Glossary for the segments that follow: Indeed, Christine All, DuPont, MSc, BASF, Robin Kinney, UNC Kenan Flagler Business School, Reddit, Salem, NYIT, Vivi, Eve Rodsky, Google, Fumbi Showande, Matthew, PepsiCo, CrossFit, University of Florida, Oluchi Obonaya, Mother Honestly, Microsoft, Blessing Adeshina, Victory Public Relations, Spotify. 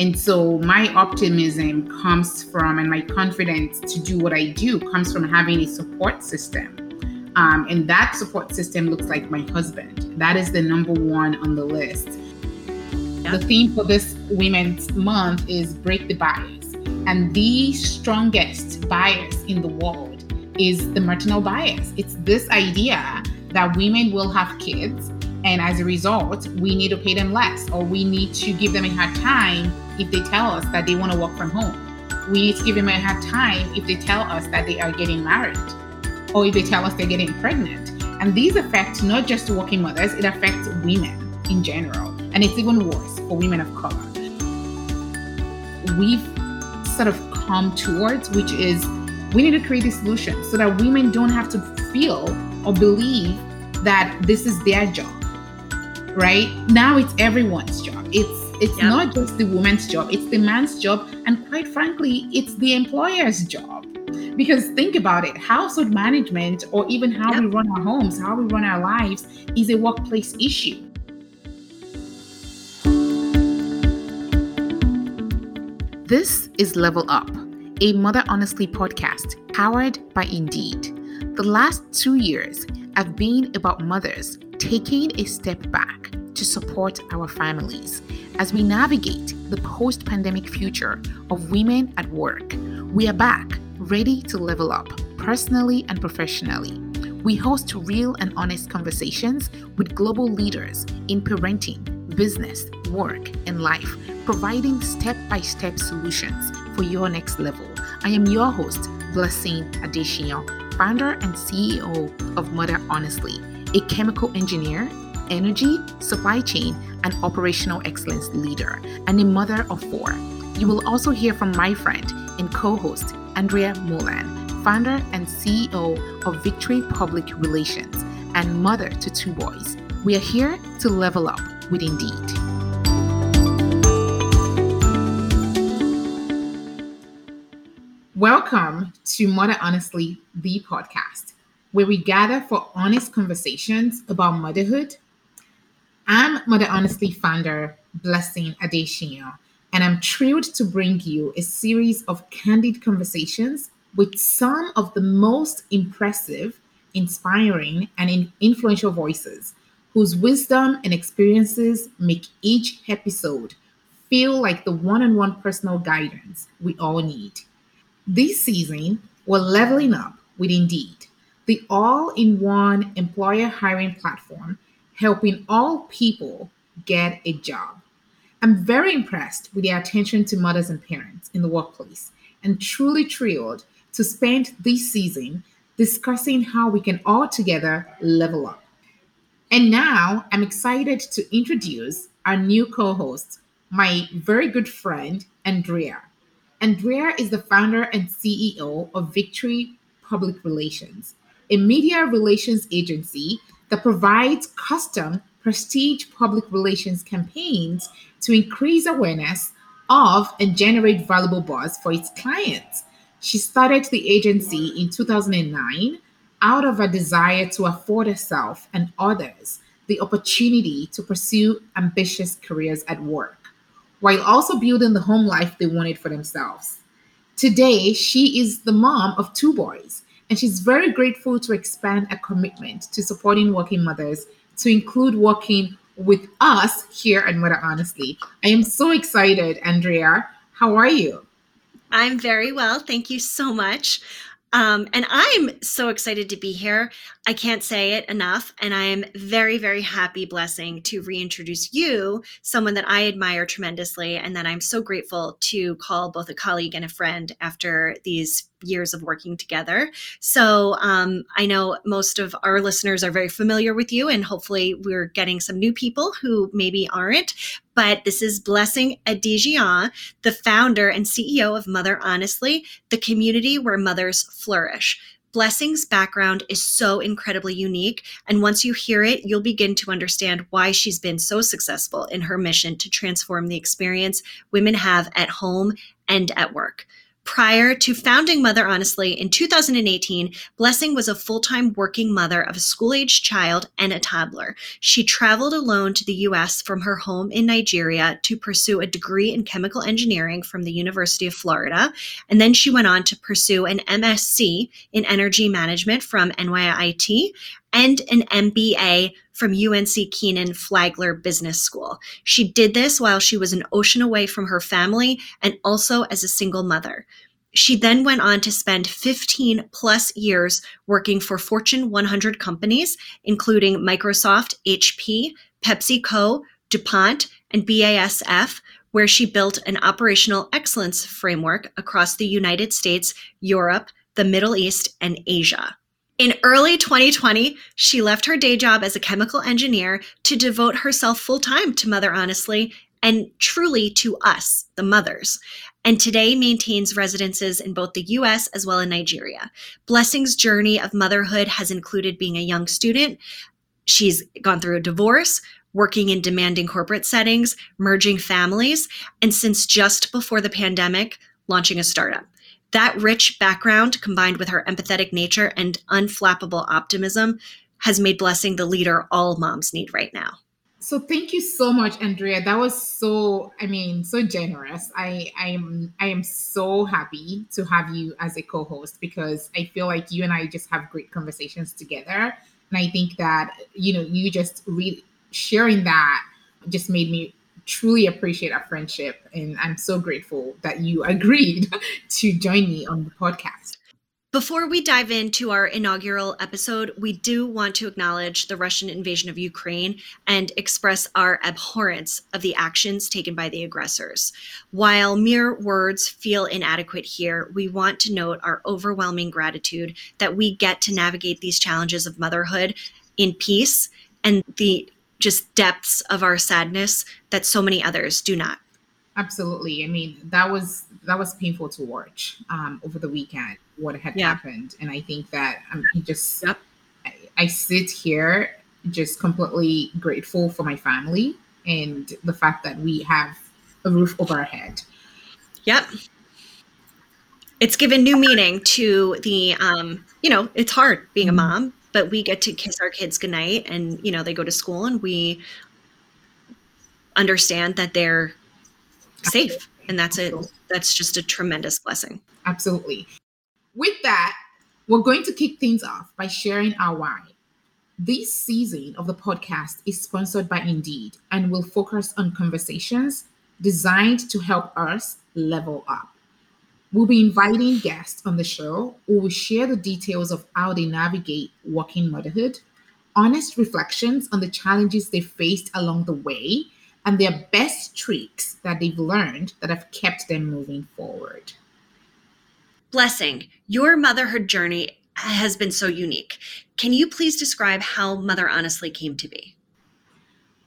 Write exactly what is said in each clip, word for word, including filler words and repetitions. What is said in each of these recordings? And so my optimism comes from, and my confidence to do what I do comes from having a support system. Um, and that support system looks like my husband. That is the number one on the list. Yeah. The theme for this Women's Month is break the bias. And the strongest bias in the world is the maternal bias. It's this idea that women will have kids, and as a result, we need to pay them less, or we need to give them a hard time if they tell us that they want to work from home. We need to give them a hard time if they tell us that they are getting married, or if they tell us they're getting pregnant. And these affect not just working mothers, it affects women in general. And it's even worse for women of color. We've sort of come towards, which is, we need to create a solution so that women don't have to feel or believe that this is their job. Right now, it's everyone's job. It's it's yep. not just the woman's job. It's the man's job, and quite frankly, it's the employer's job. Because think about it: household management, or even how yep. we run our homes, how we run our lives, is a workplace issue. This is Level Up, a Mother Honestly podcast powered by Indeed. The last two years have been about mothers taking a step back to support our families. As we navigate the post-pandemic future of women at work, we are back, ready to level up, personally and professionally. We host real and honest conversations with global leaders in parenting, business, work, and life, providing step-by-step solutions for your next level. I am your host, Blessing Adeshina, founder and C E O of Mother Honestly, a chemical engineer, energy, supply chain, and operational excellence leader, and a mother of four. You will also hear from my friend and co-host, Andrea Mulan, founder and C E O of Victory Public Relations, and mother to two boys. We are here to level up with Indeed. Welcome to Mother Honestly, the podcast, where we gather for honest conversations about motherhood. I'm Mother Honestly founder, Blessing Adeshina, and I'm thrilled to bring you a series of candid conversations with some of the most impressive, inspiring, and influential voices whose wisdom and experiences make each episode feel like the one-on-one personal guidance we all need. This season, we're leveling up with Indeed, the all-in-one employer hiring platform, helping all people get a job. I'm very impressed with their attention to mothers and parents in the workplace, and truly thrilled to spend this season discussing how we can all together level up. And now I'm excited to introduce our new co-host, my very good friend, Andrea. Andrea is the founder and C E O of Victory Public Relations, a media relations agency that provides custom prestige public relations campaigns to increase awareness of and generate valuable buzz for its clients. She started the agency in two thousand nine out of a desire to afford herself and others the opportunity to pursue ambitious careers at work, while also building the home life they wanted for themselves. Today, she is the mom of two boys, and she's very grateful to expand a commitment to supporting working mothers to include working with us here at Mother Honestly. I am so excited, Andrea. How are you? I'm very well. Thank you so much. Um, and I'm so excited to be here. I can't say it enough. And I am very, very happy, Blessing, to reintroduce you, someone that I admire tremendously, and that I'm so grateful to call both a colleague and a friend after these years of working together. So um, I know most of our listeners are very familiar with you, and hopefully we're getting some new people who maybe aren't. But this is Blessing Adeshina, the founder and C E O of Mother Honestly, the community where mothers flourish. Blessing's background is so incredibly unique, and once you hear it, you'll begin to understand why she's been so successful in her mission to transform the experience women have at home and at work. Prior to founding Mother Honestly in two thousand eighteen, Blessing was a full-time working mother of a school-aged child and a toddler. She traveled alone to the U S from her home in Nigeria to pursue a degree in chemical engineering from the University of Florida, and then she went on to pursue an M S C in energy management from N Y I T and an M B A from U N C Kenan Flagler Business School. She did this while she was an ocean away from her family and also as a single mother. She then went on to spend fifteen plus years working for Fortune one hundred companies, including Microsoft, H P, PepsiCo, DuPont, and B A S F, where she built an operational excellence framework across the United States, Europe, the Middle East, and Asia. In early twenty twenty, she left her day job as a chemical engineer to devote herself full-time to Mother Honestly and truly to us, the mothers, and today maintains residences in both the U S as well as Nigeria. Blessing's journey of motherhood has included being a young student. She's gone through a divorce, working in demanding corporate settings, merging families, and since just before the pandemic, launching a startup. That rich background, combined with her empathetic nature and unflappable optimism, has made Blessing the leader all moms need right now. So thank you so much, Andrea. That was so, I mean, so generous. I, I am I am so happy to have you as a co-host because I feel like you and I just have great conversations together. And I think that, you know, you just re- sharing that just made me truly appreciate our friendship, and I'm so grateful that you agreed to join me on the podcast. Before we dive into our inaugural episode, we do want to acknowledge the Russian invasion of Ukraine and express our abhorrence of the actions taken by the aggressors. While mere words feel inadequate here, we want to note our overwhelming gratitude that we get to navigate these challenges of motherhood in peace and the just depths of our sadness that so many others do not. Absolutely. I mean, that was that was painful to watch um, over the weekend, what had yeah. happened. And I think that I'm just, yep. I, I sit here just completely grateful for my family and the fact that we have a roof over our head. Yep. It's given new meaning to the, um, you know, it's hard being mm-hmm. a mom. But we get to kiss our kids goodnight and, you know, they go to school and we understand that they're safe. And that's a, that's just a tremendous blessing. Absolutely. With that, we're going to kick things off by sharing our why. This season of the podcast is sponsored by Indeed and will focus on conversations designed to help us level up. We'll be inviting guests on the show who will share the details of how they navigate working motherhood, honest reflections on the challenges they faced along the way, and their best tricks that they've learned that have kept them moving forward. Blessing, your motherhood journey has been so unique. Can you please describe how Mother Honestly came to be?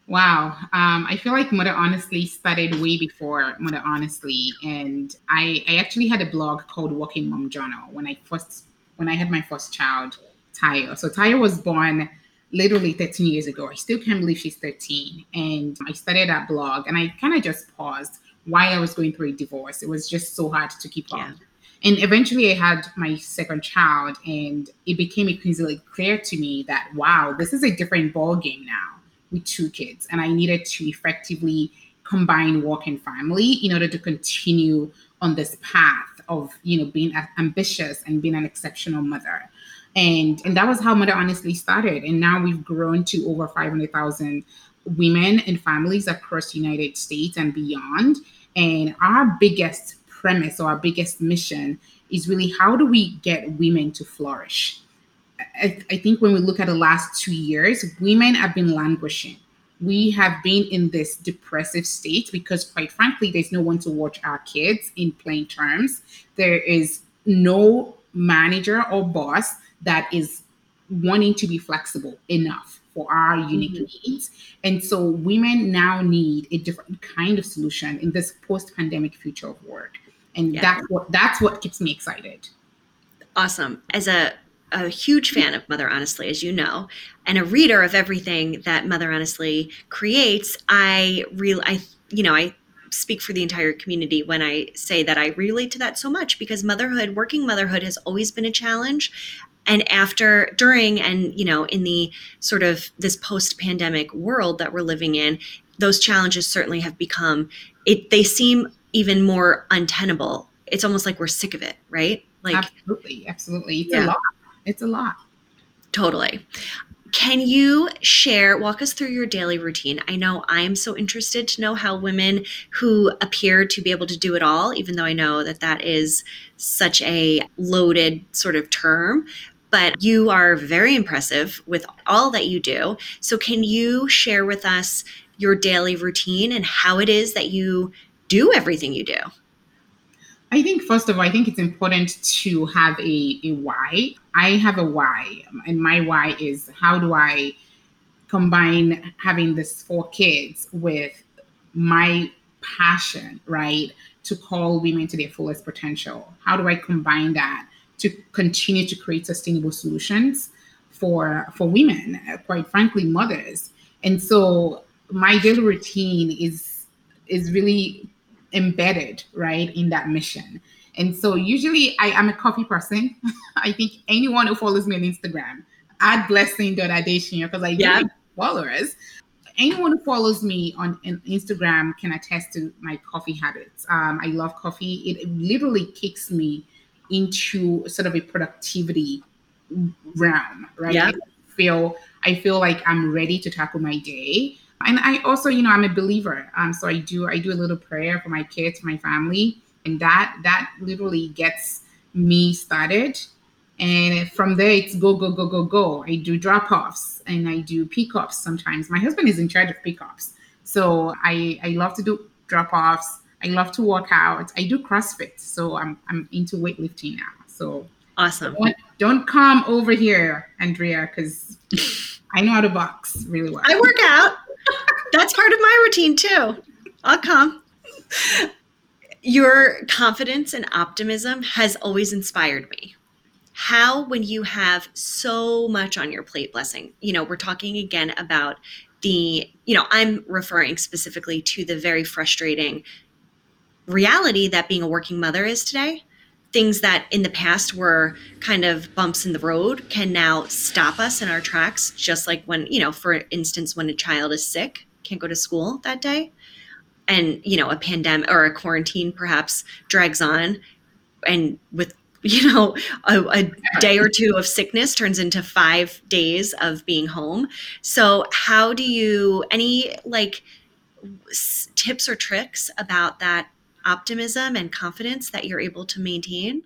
Wow. Um, I feel like Mother Honestly started way before Mother Honestly. And I, I actually had a blog called Walking Mom Journal when I first, when I had my first child, Tayo. So Tayo was born literally thirteen years ago. I still can't believe she's thirteen. And I started that blog and I kind of just paused while I was going through a divorce. It was just so hard to keep yeah. up. And eventually I had my second child and it became increasingly clear to me that, wow, this is a different ballgame now. With two kids, and I needed to effectively combine work and family in order to continue on this path of, you know, being ambitious and being an exceptional mother. And and that was how Mother Honestly started. And now we've grown to over five hundred thousand women and families across the United States and beyond. And our biggest premise or our biggest mission is really, how do we get women to flourish? I, I think when we look at the last two years, women have been languishing. We have been in this depressive state because, quite frankly, there's no one to watch our kids in plain terms. There is no manager or boss that is wanting to be flexible enough for our unique mm-hmm. needs. And so women now need a different kind of solution in this post-pandemic future of work. And yeah. that's what that's what keeps me excited. Awesome. As a a huge fan of Mother Honestly, as you know, and a reader of everything that Mother Honestly creates, I really, I, you know, I speak for the entire community when I say that I relate to that so much, because motherhood, working motherhood, has always been a challenge. And after, during, and, you know, in the sort of this post-pandemic world that we're living in, those challenges certainly have become, it, they seem even more untenable. It's almost like we're sick of it, right? Like, absolutely, absolutely. It's yeah. a lot. It's a lot. Totally. Can you share, walk us through your daily routine? I know I'm so interested to know how women who appear to be able to do it all, even though I know that that is such a loaded sort of term, but you are very impressive with all that you do. So can you share with us your daily routine and how it is that you do everything you do? I think, first of all, I think it's important to have a, a why. I have a why, and my why is, how do I combine having these four kids with my passion, right, to call women to their fullest potential? How do I combine that to continue to create sustainable solutions for, for women, quite frankly, mothers? And so my daily routine is is really embedded, right, in that mission. And so usually I am a coffee person. I think anyone who follows me on Instagram at blessing dot adeshina, because I yeah. do followers. Anyone who follows me on Instagram can attest to my coffee habits. Um, I love coffee. It literally kicks me into sort of a productivity realm, right? Yeah. I feel I feel like I'm ready to tackle my day. And I also, you know, I'm a believer. Um, so I do, I do a little prayer for my kids, for my family, and that, that literally gets me started. And from there, it's go, go, go, go, go. I do drop-offs and I do pick-ups sometimes. My husband is in charge of pick-ups. So I, I love to do drop-offs. I love to work out. I do CrossFit. So I'm, I'm into weightlifting now. So awesome. Don't, don't come over here, Andrea, because I know how to box really well. I work out. That's part of my routine too. I'll come. Your confidence and optimism has always inspired me. How, when you have so much on your plate, Blessing, you know, we're talking again about the, you know, I'm referring specifically to the very frustrating reality that being a working mother is today. Things that in the past were kind of bumps in the road can now stop us in our tracks, just like when, you know, for instance, when a child is sick, can't go to school that day, and, you know, a pandemic or a quarantine perhaps drags on, and with, you know, a, a day or two of sickness turns into five days of being home. So how do you, any like s- tips or tricks about that optimism and confidence that you're able to maintain,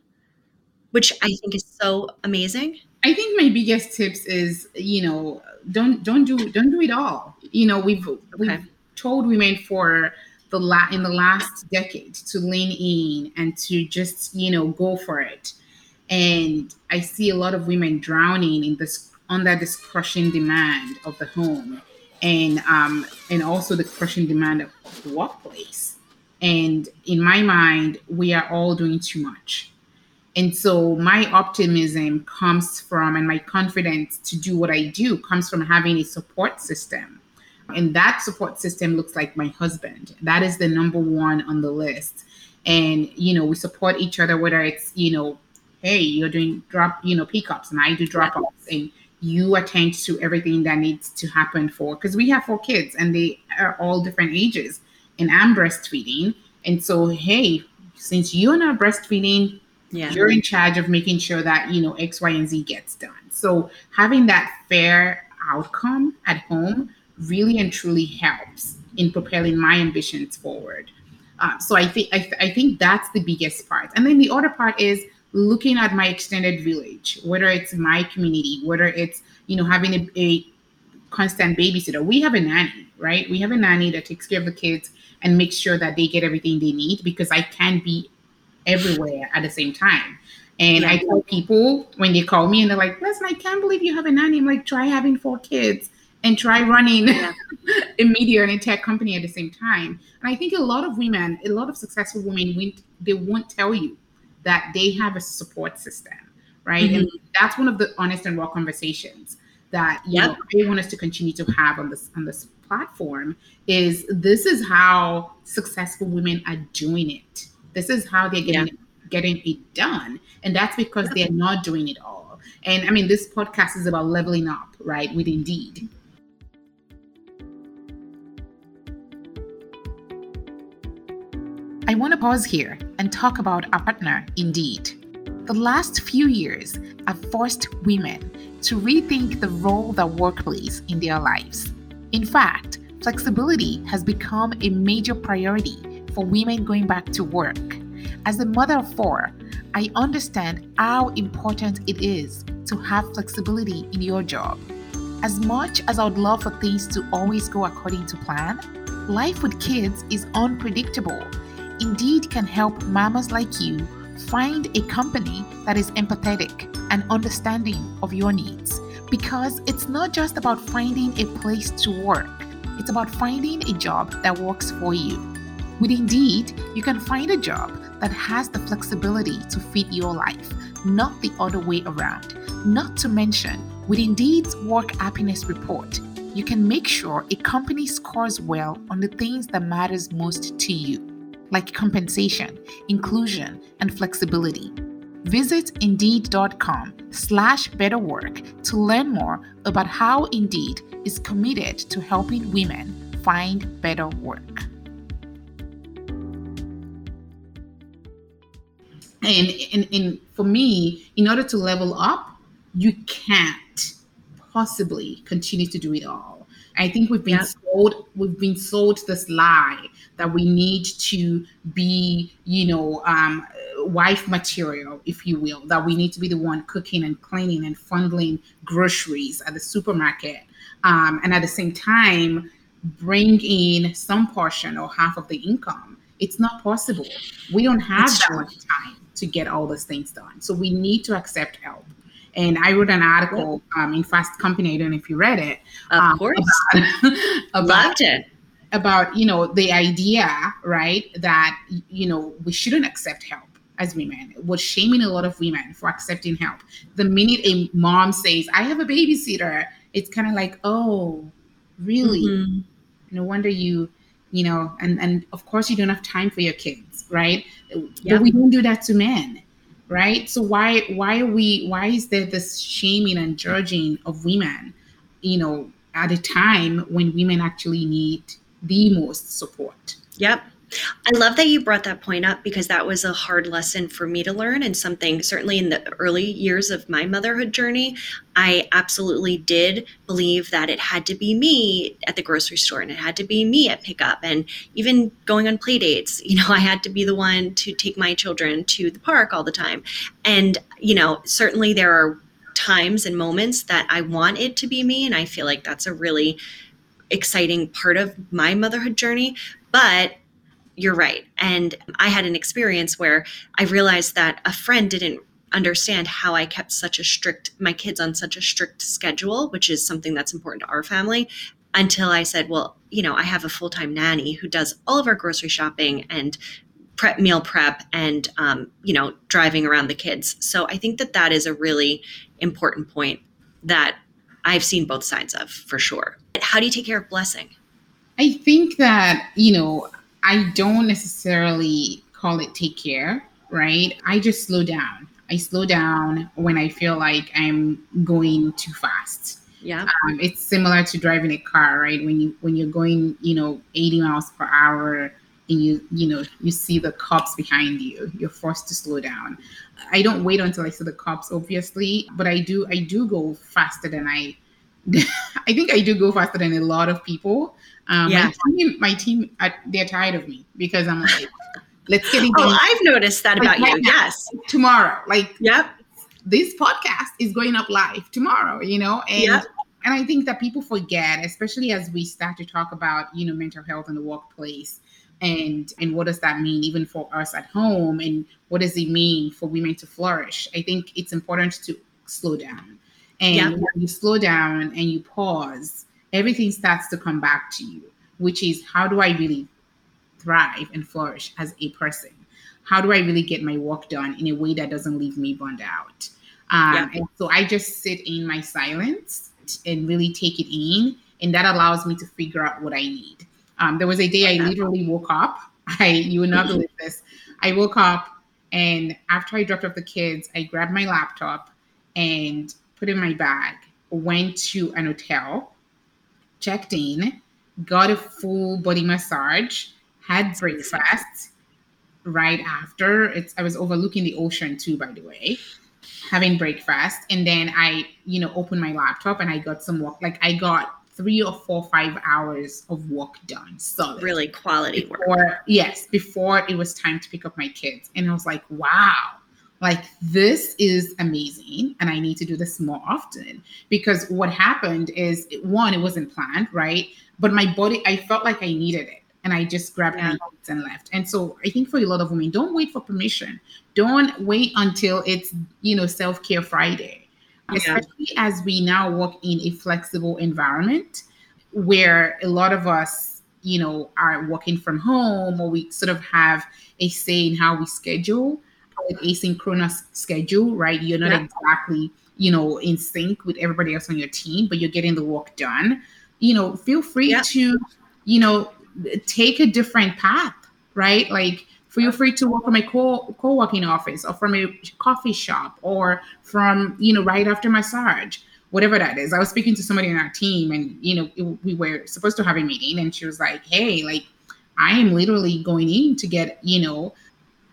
which I think is so amazing? I think my biggest tips is, you know, don't don't do don't do it all. You know, we've okay. we've told women for the la- in the last decade to lean in and to just, you know, go for it. And I see a lot of women drowning in this under this crushing demand of the home, and um and also the crushing demand of the workplace. And in my mind, we are all doing too much. And so my optimism comes from, and my confidence to do what I do comes from having a support system. And that support system looks like my husband. That is the number one on the list. And, you know, we support each other, whether it's, you know, hey, you're doing drop, you know, pickups, and I do drop-offs, and you attend to everything that needs to happen for, because we have four kids and they are all different ages. And I'm breastfeeding. And so, hey, since you're not breastfeeding, yeah. you're in charge of making sure that, you know, X, Y, and Z gets done. So having that fair outcome at home really and truly helps in propelling my ambitions forward. Uh, so I think I, th- I think that's the biggest part. And then the other part is looking at my extended village, whether it's my community, whether it's, you know, having a, a constant babysitter. We have a nanny, right? We have a nanny that takes care of the kids and make sure that they get everything they need, because I can't be everywhere at the same time. And yeah. I tell people when they call me and they're like, listen, I can't believe you have a nanny. I'm like, try having four kids and try running yeah. a media and a tech company at the same time. And I think a lot of women, a lot of successful women, they won't tell you that they have a support system, right? Mm-hmm. And that's one of the honest and raw conversations that you yep. know, they want us to continue to have on this on this platform is this is how successful women are doing it. This is how they're getting, yeah. getting it done. And that's because they're not doing it all. And I mean, this podcast is about leveling up, right, with Indeed. I want to pause here and talk about our partner, Indeed. The last few years have forced women to rethink the role that work plays in their lives. In fact, flexibility has become a major priority for women going back to work. As a mother of four, I understand how important it is to have flexibility in your job. As much as I would love for things to always go according to plan, life with kids is unpredictable. Indeed can help mamas like you find a company that is empathetic and understanding of your needs, because it's not just about finding a place to work, it's about finding a job that works for you. With Indeed, you can find a job that has the flexibility to fit your life, not the other way around. Not to mention, with Indeed's Work Happiness Report, you can make sure a company scores well on the things that matters most to you, like compensation, inclusion, and flexibility. Visit Indeed.com slash BetterWork to learn more about how Indeed is committed to helping women find better work. And, and, and for me, in order to level up, you can't possibly continue to do it all. I think we've been yeah. sold we've been sold this lie that we need to be, you know, um, wife material, if you will, that we need to be the one cooking and cleaning and fondling groceries at the supermarket. Um, and at the same time, bring in some portion or half of the income. It's not possible. We don't have That's that true. much time to get all those things done. So we need to accept help. And I wrote an article um, in Fast Company, I don't know if you read it. Of um, course. About, about, Loved it. About, you know, the idea, right, that, you know, we shouldn't accept help as women. We're shaming a lot of women for accepting help. The minute a mom says, I have a babysitter, it's kind of like, oh, really? Mm-hmm. No wonder you, you know, and, and of course you don't have time for your kids, right? Yeah. But we don't do that to men. Right. So why why are we why is there this shaming and judging of women, you know, at a time when women actually need the most support? Yep. I love that you brought that point up, because that was a hard lesson for me to learn, and something certainly in the early years of my motherhood journey, I absolutely did believe that it had to be me at the grocery store and it had to be me at pickup, and even going on play dates, you know, I had to be the one to take my children to the park all the time. And, you know, certainly there are times and moments that I want it to be me, and I feel like that's a really exciting part of my motherhood journey. But you're right. And I had an experience where I realized that a friend didn't understand how I kept such a strict, my kids on such a strict schedule, which is something that's important to our family, until I said, well, you know, I have a full-time nanny who does all of our grocery shopping and prep meal prep and, um, you know, driving around the kids. So I think that that is a really important point that I've seen both sides of, for sure. How do you take care of Blessing? I think that, you know, I don't necessarily call it take care, right? I just slow down. I slow down when I feel like I'm going too fast. Yeah. Um, it's similar to driving a car, right? When you, when you're going, you know, eighty miles per hour and you, you know, you see the cops behind you, you're forced to slow down. I don't wait until I see the cops, obviously, but I do, I do go faster than I, I think I do go faster than a lot of people. Um, yeah. My team, my team uh, they're tired of me because I'm like, let's get it done. Oh, I've noticed that about like, you. Yes. Like, tomorrow. Like, yep. This podcast is going up live tomorrow, you know? And, yep. and I think that people forget, especially as we start to talk about, you know, mental health in the workplace and, and what does that mean even for us at home, and what does it mean for women to flourish? I think it's important to slow down. And yep. when you slow down and you pause, everything starts to come back to you, which is, how do I really thrive and flourish as a person? How do I really get my work done in a way that doesn't leave me burned out? Um, yeah. And so I just sit in my silence and really take it in And that allows me to figure out what I need. Um, there was a day I literally woke up. I you would not believe this. I woke up, and after I dropped off the kids, I grabbed my laptop and put in my bag, went to an hotel, checked in, got a full body massage, had breakfast right after. It's, I was overlooking the ocean too, by the way, having breakfast. And then I, you know, opened my laptop and I got some work. Like I got three or four, five hours of work done. So really quality before, work. Yes. Before it was time to pick up my kids. And I was like, wow, like this is amazing. And I need to do this more often, because what happened is, one, it wasn't planned. Right. But my body, I felt like I needed it. And I just grabbed yeah. my kids and left. And so I think for a lot of women, don't wait for permission. Don't wait until it's, you know, self-care Friday. Yeah. Especially as we now work in a flexible environment where a lot of us, you know, are working from home, or we sort of have a say in how we schedule, an asynchronous schedule, right? You're not yeah. exactly, you know, in sync with everybody else on your team, but you're getting the work done. You know, feel free yeah. to, you know, take a different path, right? Like, feel free to work from a co- co-working office, or from a coffee shop, or from, you know, right after massage, whatever that is. I was speaking to somebody on our team, and, you know, it, we were supposed to have a meeting, and she was like, hey, like, I am literally going in to get, you know,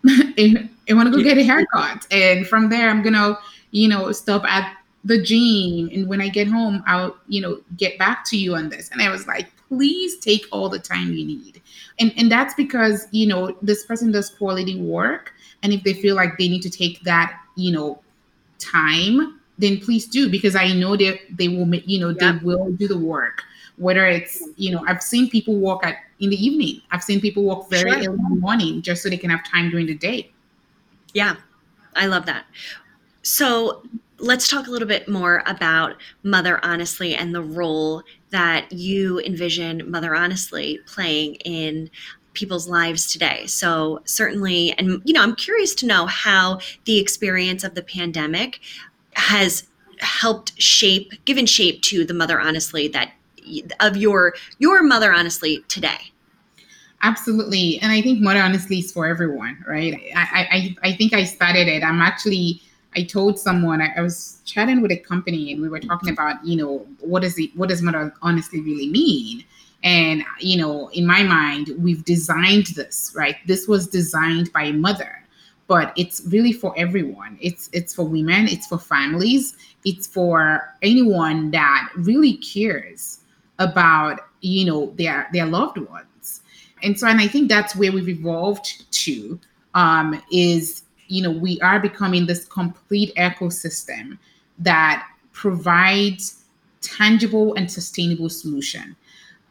I, I want to go get a haircut. And from there, I'm going to, you know, stop at the gym. And when I get home, I'll, you know, get back to you on this. And I was like, please take all the time you need. And and that's because, you know, this person does quality work. And if they feel like they need to take that, you know, time, then please do, because I know that they will, you know, yeah. they will do the work, whether it's, you know, I've seen people walk at in the evening. I've seen people walk very sure. early in the morning just so they can have time during the day. Yeah, I love that. So let's talk a little bit more about Mother Honestly and the role that you envision Mother Honestly playing in people's lives today. So certainly, and you know, I'm curious to know how the experience of the pandemic has helped shape, given shape to the Mother Honestly that of your your Mother Honestly today. Absolutely, and I think Mother Honestly is for everyone, right? I I I think I started it. I'm actually. I told someone, I, I was chatting with a company, and we were talking about, you know, what is it, what does Mother Honestly really mean? And, you know, in my mind, we've designed this, right? This was designed by a mother, but it's really for everyone. It's it's for women, it's for families, it's for anyone that really cares about, you know, their their loved ones. And so, and I think that's where we've evolved to, um, is, you know, we are becoming this complete ecosystem that provides tangible and sustainable solution.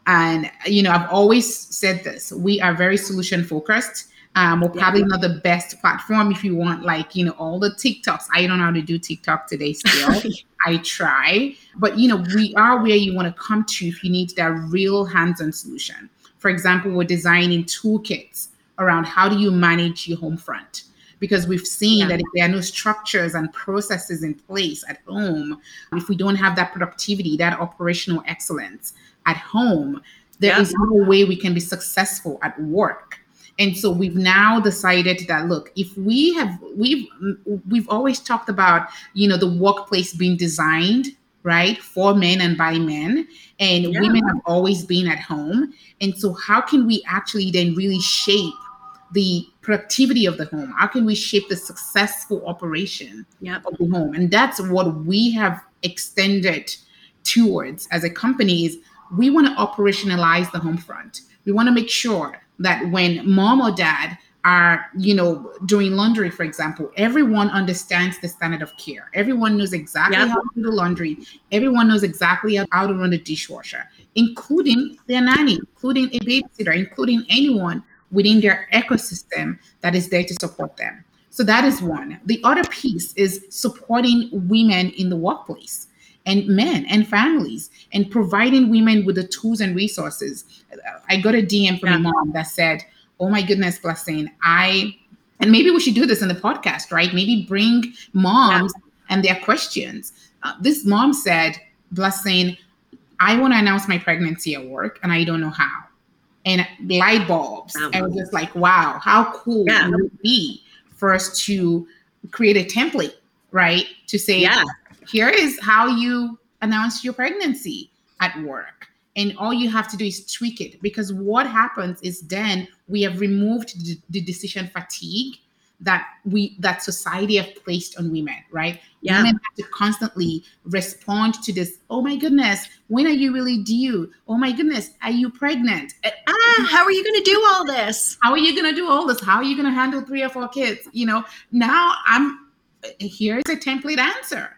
And, you know, I've always said this, we are very solution focused. Um, we're probably not the best platform if you want, like, you know, all the TikToks. I don't know how to do TikTok today still. I try. But, you know, we are where you want to come to if you need that real hands-on solution. For example, we're designing toolkits around how do you manage your home front? Because we've seen yeah. that if there are no structures and processes in place at home, if we don't have that productivity, that operational excellence at home, there yeah. is no way we can be successful at work. And so we've now decided that, look, if we have, we've, we've always talked about, you know, the workplace being designed, right, for men and by men, and yeah. women have always been at home. And so how can we actually then really shape the productivity of the home? How can we shape the successful operation yep. of the home? And that's what we have extended towards as a company is we want to operationalize the home front. We want to make sure that when mom or dad are, you know, doing laundry, for example, everyone understands the standard of care. Everyone knows exactly yep. how to do the laundry. Everyone knows exactly how to run the dishwasher, including their nanny, including a babysitter, including anyone within their ecosystem that is there to support them. So that is one. The other piece is supporting women in the workplace and men and families and providing women with the tools and resources. I got a D M from yeah. a mom that said, oh my goodness, Blessing, I, and maybe we should do this in the podcast, right? Maybe bring moms yeah. and their questions. Uh, this mom said, Blessing, I want to announce my pregnancy at work and I don't know how. And light bulbs. Um, I was just like, wow, how cool yeah. would it be for us to create a template, right? To say, yeah. here is how you announce your pregnancy at work. And all you have to do is tweak it, because what happens is then we have removed the, the decision fatigue that we that society have placed on women, right? Yeah. Women have to constantly respond to this, oh my goodness, when are you really due? Oh my goodness, are you pregnant? Ah, how are you gonna do all this? How are you gonna do all this? How are you gonna handle three or four kids? You know, now I'm, here's a template answer.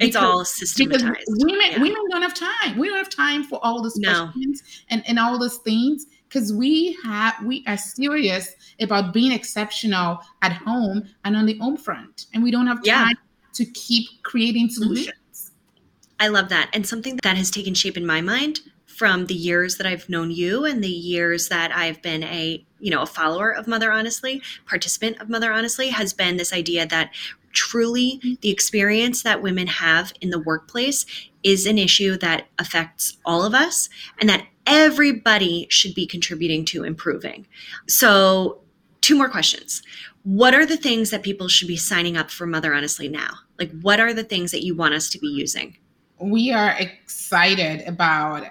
It's because, all systematized. Women, yeah. women don't have time. We don't have time for all those no. questions and, and all those things, because we have we are serious about being exceptional at home and on the home front, and we don't have time yeah. to keep creating solutions. Mm-hmm. I love that, and something that has taken shape in my mind from the years that I've known you and the years that I've been a you know a follower of Mother Honestly, participant of Mother Honestly, has been this idea that truly, the experience that women have in the workplace is an issue that affects all of us, and that everybody should be contributing to improving. So, two more questions. What are the things that people should be signing up for Mother Honestly now? Like, what are the things that you want us to be using? We are excited about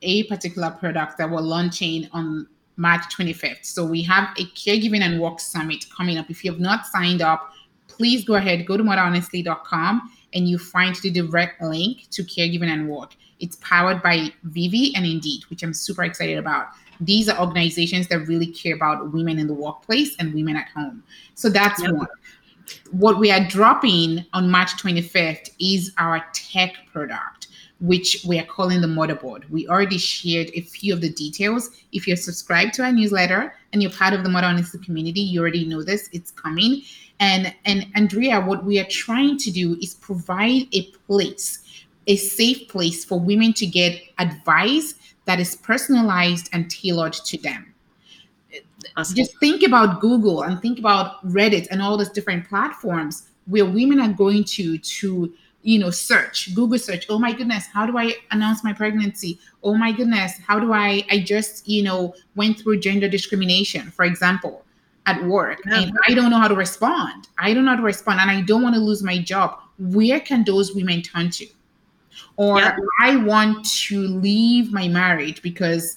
a particular product that we're launching on March twenty-fifth. So we have a caregiving and work summit coming up. If you have not signed up, please go ahead, go to mother honestly dot com and you find the direct link to Caregiving and Work. It's powered by Vivi and Indeed, which I'm super excited about. These are organizations that really care about women in the workplace and women at home. So that's yep. one. What we are dropping on March twenty-fifth is our tech product, which we are calling the Motherboard. We already shared a few of the details. If you're subscribed to our newsletter and you're part of the Mother Honestly community, you already know this, it's coming. And, and Andrea, what we are trying to do is provide a place, a safe place for women to get advice that is personalized and tailored to them. Awesome. Just think about Google and think about Reddit and all those different platforms where women are going to, to you know, search, Google search. Oh my goodness, how do I announce my pregnancy? Oh my goodness, how do I, I just, you know, went through gender discrimination, for example. At work, yeah. and I don't know how to respond. I don't know how to respond, and I don't want to lose my job. Where can those women turn to? Or yeah. I want to leave my marriage because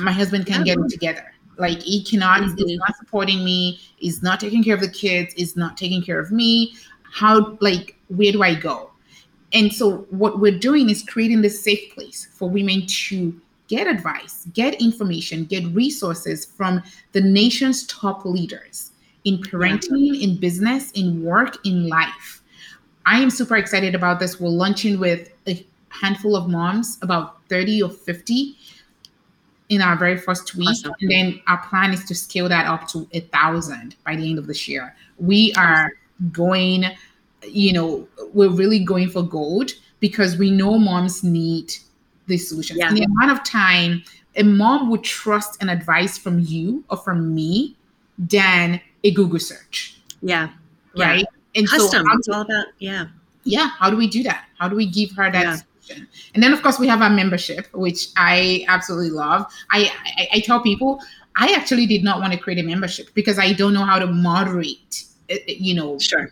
my husband can't yeah. get it together. Like he cannot, mm-hmm. he's not supporting me. He's not taking care of the kids. He's not taking care of me. How? Like where do I go? And so what we're doing is creating this safe place for women to get advice, get information, get resources from the nation's top leaders in parenting, in business, in work, in life. I am super excited about this. We're launching with a handful of moms, about thirty or fifty in our very first week. Awesome. And then our plan is to scale that up to a thousand by the end of this year. We are going, you know, we're really going for gold because we know moms need these solutions. Yeah. And the amount of time a mom would trust an advice from you or from me than a Google search. Yeah. Right. Yeah. And custom. So it's all about, yeah. Yeah. How do we do that? How do we give her that yeah. solution? And then of course we have our membership, which I absolutely love. I, I, I tell people, I actually did not want to create a membership because I don't know how to moderate, you know, sure.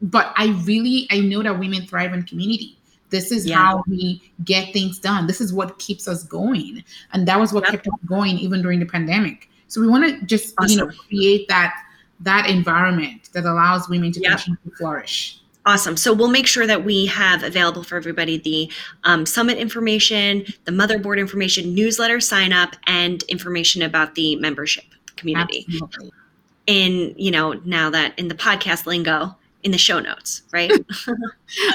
But I really, I know that women thrive in community. This is yeah. how we get things done. This is what keeps us going. And that was what yep. kept us going even during the pandemic. So we want to just awesome. you know, create that that environment that allows women to yep. continue to flourish. Awesome. So we'll make sure that we have available for everybody the um, summit information, the Motherboard information, newsletter sign up, and information about the membership community. Absolutely. In, you know, now that in the podcast lingo, in the show notes, right?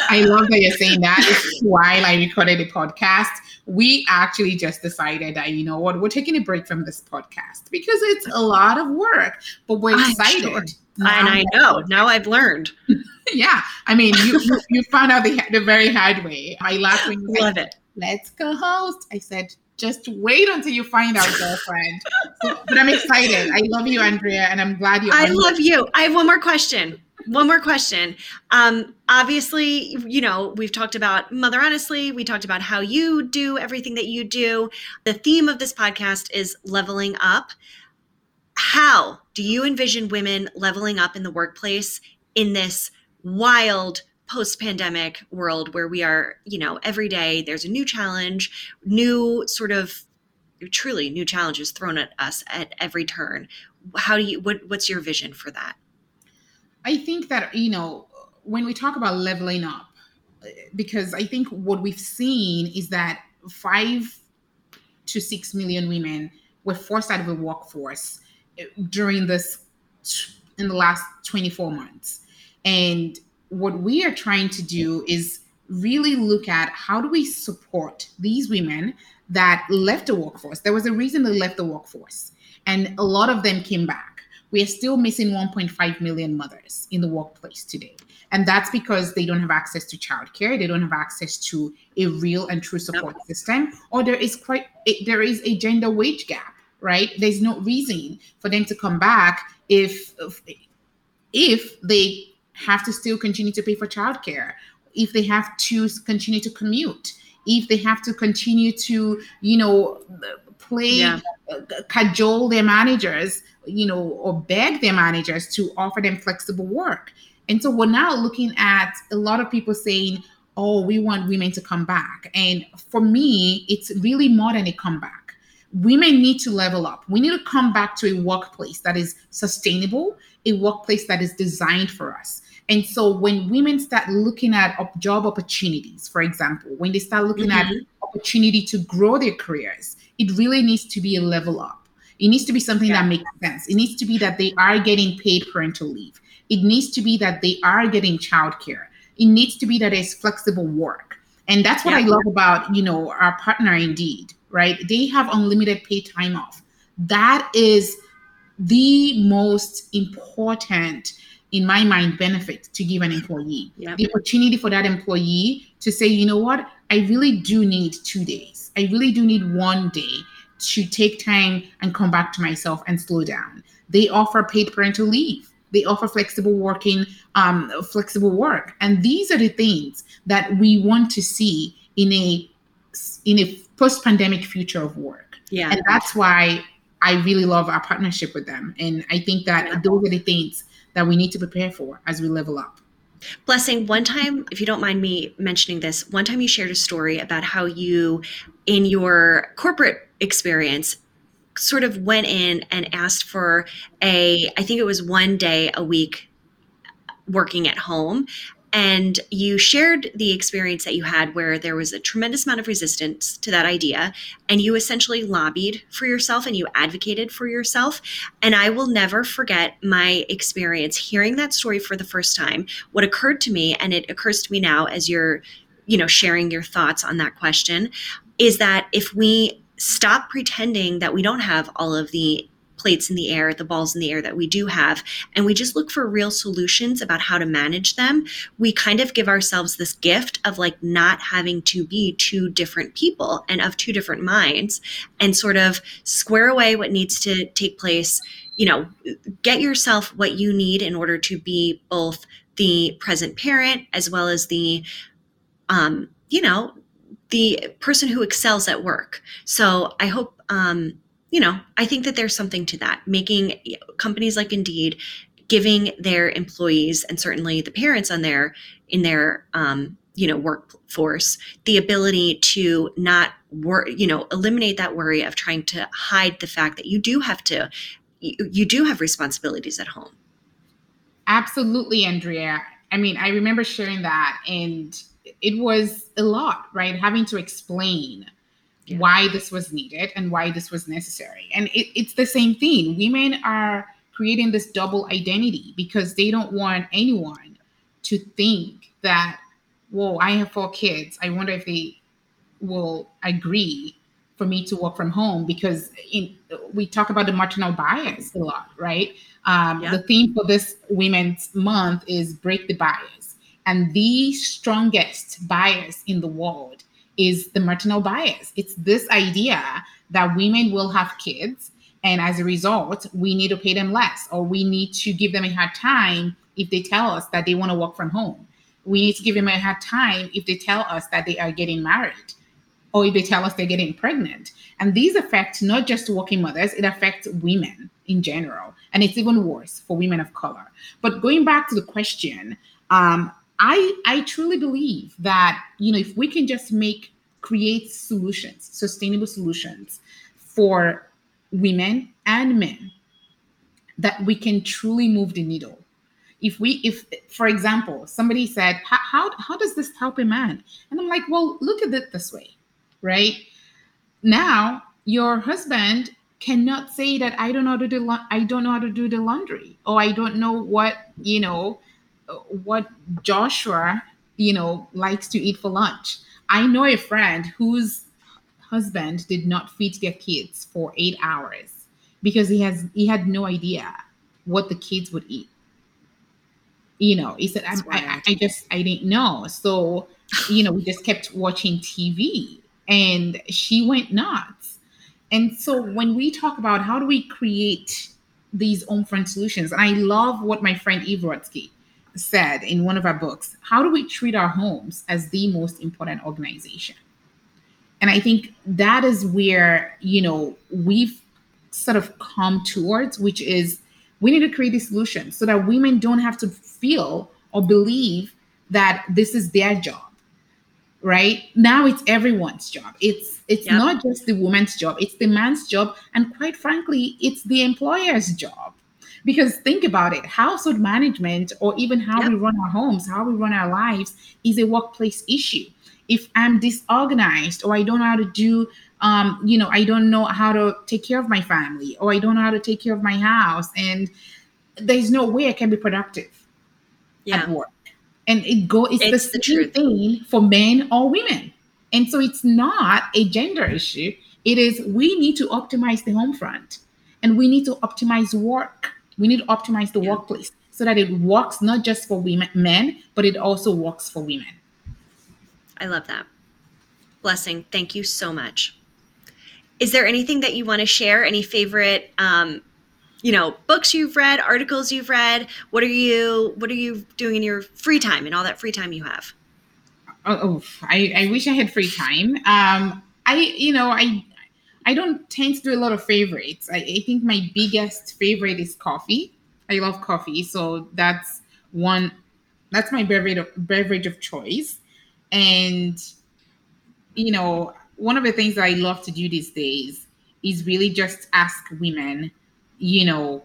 I love that you're saying that. It's while I recorded the podcast, we actually just decided that, you know what, we're taking a break from this podcast because it's a lot of work, but we're excited. Sure. And I know, now I've learned. yeah. I mean, you you, you found out the, the very hard way. I laughed when you love said, it. Let's co-host. I said, just wait until you find out, girlfriend. So, but I'm excited. I love you, Andrea, and I'm glad you're I love you. I have one more question. One more question. Um, obviously, you know, we've talked about Mother Honestly. We talked about how you do everything that you do. The theme of this podcast is leveling up. How do you envision women leveling up in the workplace in this wild post-pandemic world where we are, you know, every day there's a new challenge, new sort of truly new challenges thrown at us at every turn? How do you, what, what's your vision for that? I think that, you know, when we talk about leveling up, because I think what we've seen is that five to six million women were forced out of the workforce during this, in the last twenty-four months. And what we are trying to do is really look at how do we support these women that left the workforce. There was a reason they left the workforce, and a lot of them came back. We are still missing one point five million mothers in the workplace today. And that's because they don't have access to childcare. They don't have access to a real and true support system, or there is quite, it, there is a gender wage gap, right? There's no reason for them to come back if, if they have to still continue to pay for childcare, if they have to continue to commute, if they have to continue to, you know, play, yeah. uh, cajole their managers, you know, or beg their managers to offer them flexible work. And so we're now looking at a lot of people saying, oh, we want women to come back. And for me, it's really more than a comeback. Women need to level up. We need to come back to a workplace that is sustainable, a workplace that is designed for us. And so when women start looking at op- job opportunities, for example, when they start looking mm-hmm. at opportunity to grow their careers, it really needs to be a level up. It needs to be something yeah. that makes sense. It needs to be that they are getting paid parental leave. It needs to be that they are getting childcare. It needs to be that there's flexible work. And that's what yeah. I love about, you know, our partner Indeed, right? They have unlimited paid time off. That is the most important, in my mind, benefit to give an employee. Yep. The opportunity for that employee to say, you know what, I really do need two days. I really do need one day to take time and come back to myself and slow down. They offer paid parental leave. They offer flexible working, um, flexible work. And these are the things that we want to see in a in a post-pandemic future of work. Yeah. And that's why I really love our partnership with them. And I think that yeah. those are the things that we need to prepare for as we level up. Blessing, one time, if you don't mind me mentioning this, one time you shared a story about how you, in your corporate experience, sort of went in and asked for a, I think it was one day a week working at home. And you shared the experience that you had where there was a tremendous amount of resistance to that idea. And you essentially lobbied for yourself and you advocated for yourself. And I will never forget my experience hearing that story for the first time. What occurred to me, and it occurs to me now as you're, you know, sharing your thoughts on that question, is that if we stop pretending that we don't have all of the plates in the air, the balls in the air that we do have, and we just look for real solutions about how to manage them, we kind of give ourselves this gift of like not having to be two different people and of two different minds, and sort of square away what needs to take place, you know, get yourself what you need in order to be both the present parent as well as the, um, you know, the person who excels at work. So I hope, um, you know, I think that there's something to that, making companies like Indeed, giving their employees and certainly the parents on their, in their, um, you know, workforce, the ability to not work, you know, eliminate that worry of trying to hide the fact that you do have to, you, you do have responsibilities at home. Absolutely, Andrea. I mean, I remember sharing that, and it was a lot, right? Having to explain Yeah. why this was needed and why this was necessary. And it, it's the same thing. Women are creating this double identity because they don't want anyone to think that, whoa, I have four kids. I wonder if they will agree for me to work from home, because in, we talk about the maternal bias a lot, right? Um, yeah. The theme for this Women's Month is break the bias. And the strongest bias in the world is the maternal bias. It's this idea that women will have kids, and as a result, we need to pay them less, or we need to give them a hard time if they tell us that they want to work from home. We need to give them a hard time if they tell us that they are getting married or if they tell us they're getting pregnant. And these affect not just working mothers, it affects women in general. And it's even worse for women of color. But going back to the question, um, I, I truly believe that, you know, if we can just make, create solutions, sustainable solutions for women and men, that we can truly move the needle. If we, if, for example, somebody said, how, how does this help a man? And I'm like, well, look at it this way, right? Now, your husband cannot say that I don't know how to do, I don't know how to do the laundry, or I don't know what, you know, what Joshua, you know, likes to eat for lunch. I know a friend whose husband did not feed their kids for eight hours because he has, he had no idea what the kids would eat. You know, he said, I, I, I just, I didn't know. So, you know, we just kept watching T V and she went nuts. And so when we talk about how do we create these home-front solutions, and I love what my friend Eve Rodsky said in one of our books, how do we treat our homes as the most important organization? And I think that is where, you know, we've sort of come towards, which is, we need to create a solution so that women don't have to feel or believe that this is their job, right? Now it's everyone's job. It's it's yeah. not just the woman's job. It's the man's job. And quite frankly, it's the employer's job. Because think about it, household management or even how yeah. we run our homes, how we run our lives is a workplace issue. If I'm disorganized or I don't know how to do, um, you know, I don't know how to take care of my family or I don't know how to take care of my house, and there's no way I can be productive yeah. at work. And it go it's, it's the same the thing for men or women. And so it's not a gender issue. It is we need to optimize the home front and we need to optimize work. We need to optimize the yeah. workplace so that it works not just for women, men, but it also works for women. I love that. Blessing, thank you so much. Is there anything that you want to share? Any favorite, um, you know, books you've read, articles you've read? What are you What are you doing in your free time and all that free time you have? Oh, oh I, I wish I had free time. Um, I, you know, I I don't tend to do a lot of favorites. I, I think my biggest favorite is coffee. I love coffee, so that's one. That's my beverage of, beverage of choice. And, you know, one of the things that I love to do these days is really just ask women, you know,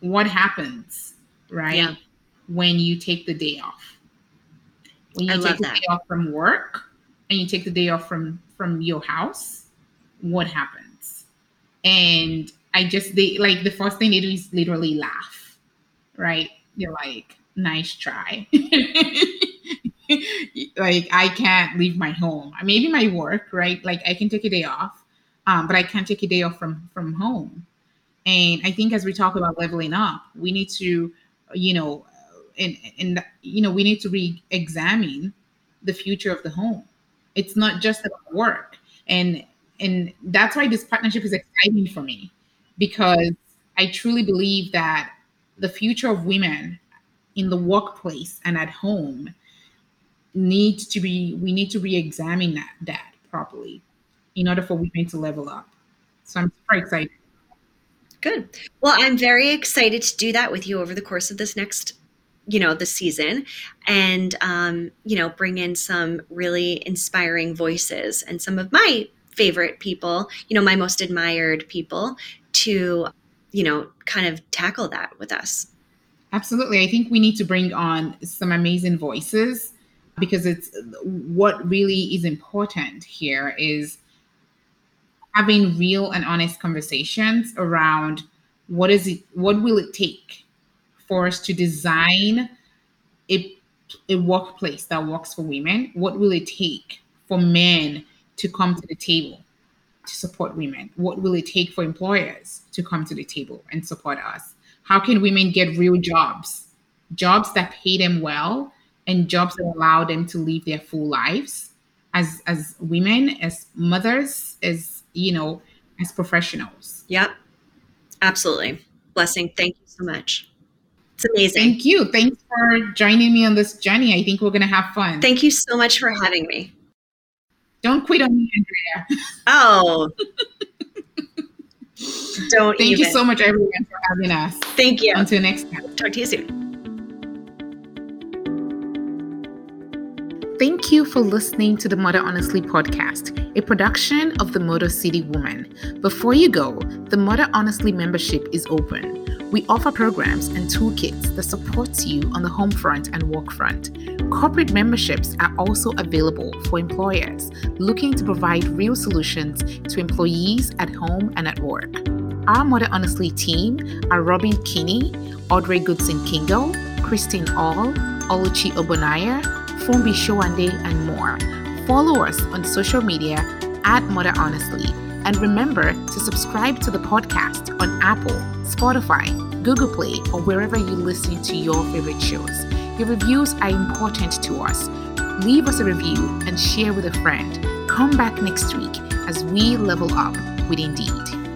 what happens, right? Yeah. When you take the day off. When you I take the that. day off from work and you take the day off from, from your house, what happens? And I just, they like the first thing they do is literally laugh, right? You're like, nice try. Like, I can't leave my home. Maybe my work, right? Like, I can take a day off, um, but I can't take a day off from, from home. And I think as we talk about leveling up, we need to, you know, and, and you know, we need to re-examine the future of the home. It's not just about work. And, and that's why this partnership is exciting for me, because I truly believe that the future of women in the workplace and at home need to be, we need to re-examine that, that properly in order for women to level up. So I'm super excited. Good. Well, I'm very excited to do that with you over the course of this next, you know, the season, and, um, you know, bring in some really inspiring voices and some of my favorite people, you know, my most admired people to, you know, kind of tackle that with us. Absolutely. I think we need to bring on some amazing voices, because it's what really is important here is having real and honest conversations around what is it, what will it take for us to design a, a workplace that works for women? What will it take for men to come to the table to support women? What will it take for employers to come to the table and support us? How can women get real jobs, jobs that pay them well, and jobs that allow them to live their full lives as as women, as mothers, as, you know, as professionals. Yep, absolutely. Blessing, thank you so much. It's amazing. Thank you. Thanks for joining me on this journey. I think we're going to have fun. Thank you so much for having me. Don't quit on me, Andrea. Oh. Don't Thank even. you so much, everyone, for having us. Thank you. Until next time. Talk to you soon. Thank you for listening to the Mother Honestly podcast, a production of the Motor City Woman. Before you go, the Mother Honestly membership is open. We offer programs and toolkits that support you on the home front and work front. Corporate memberships are also available for employers looking to provide real solutions to employees at home and at work. Our Mother Honestly team are Robin Kinney, Audrey Goodson-Kingo, Christine All, Oluchi Obonaya, Fumbi Showande, and more. Follow us on social media at Mother Honestly. And remember to subscribe to the podcast on Apple, Spotify, Google Play, or wherever you listen to your favorite shows. Your reviews are important to us. Leave us a review and share with a friend. Come back next week as we level up with Indeed.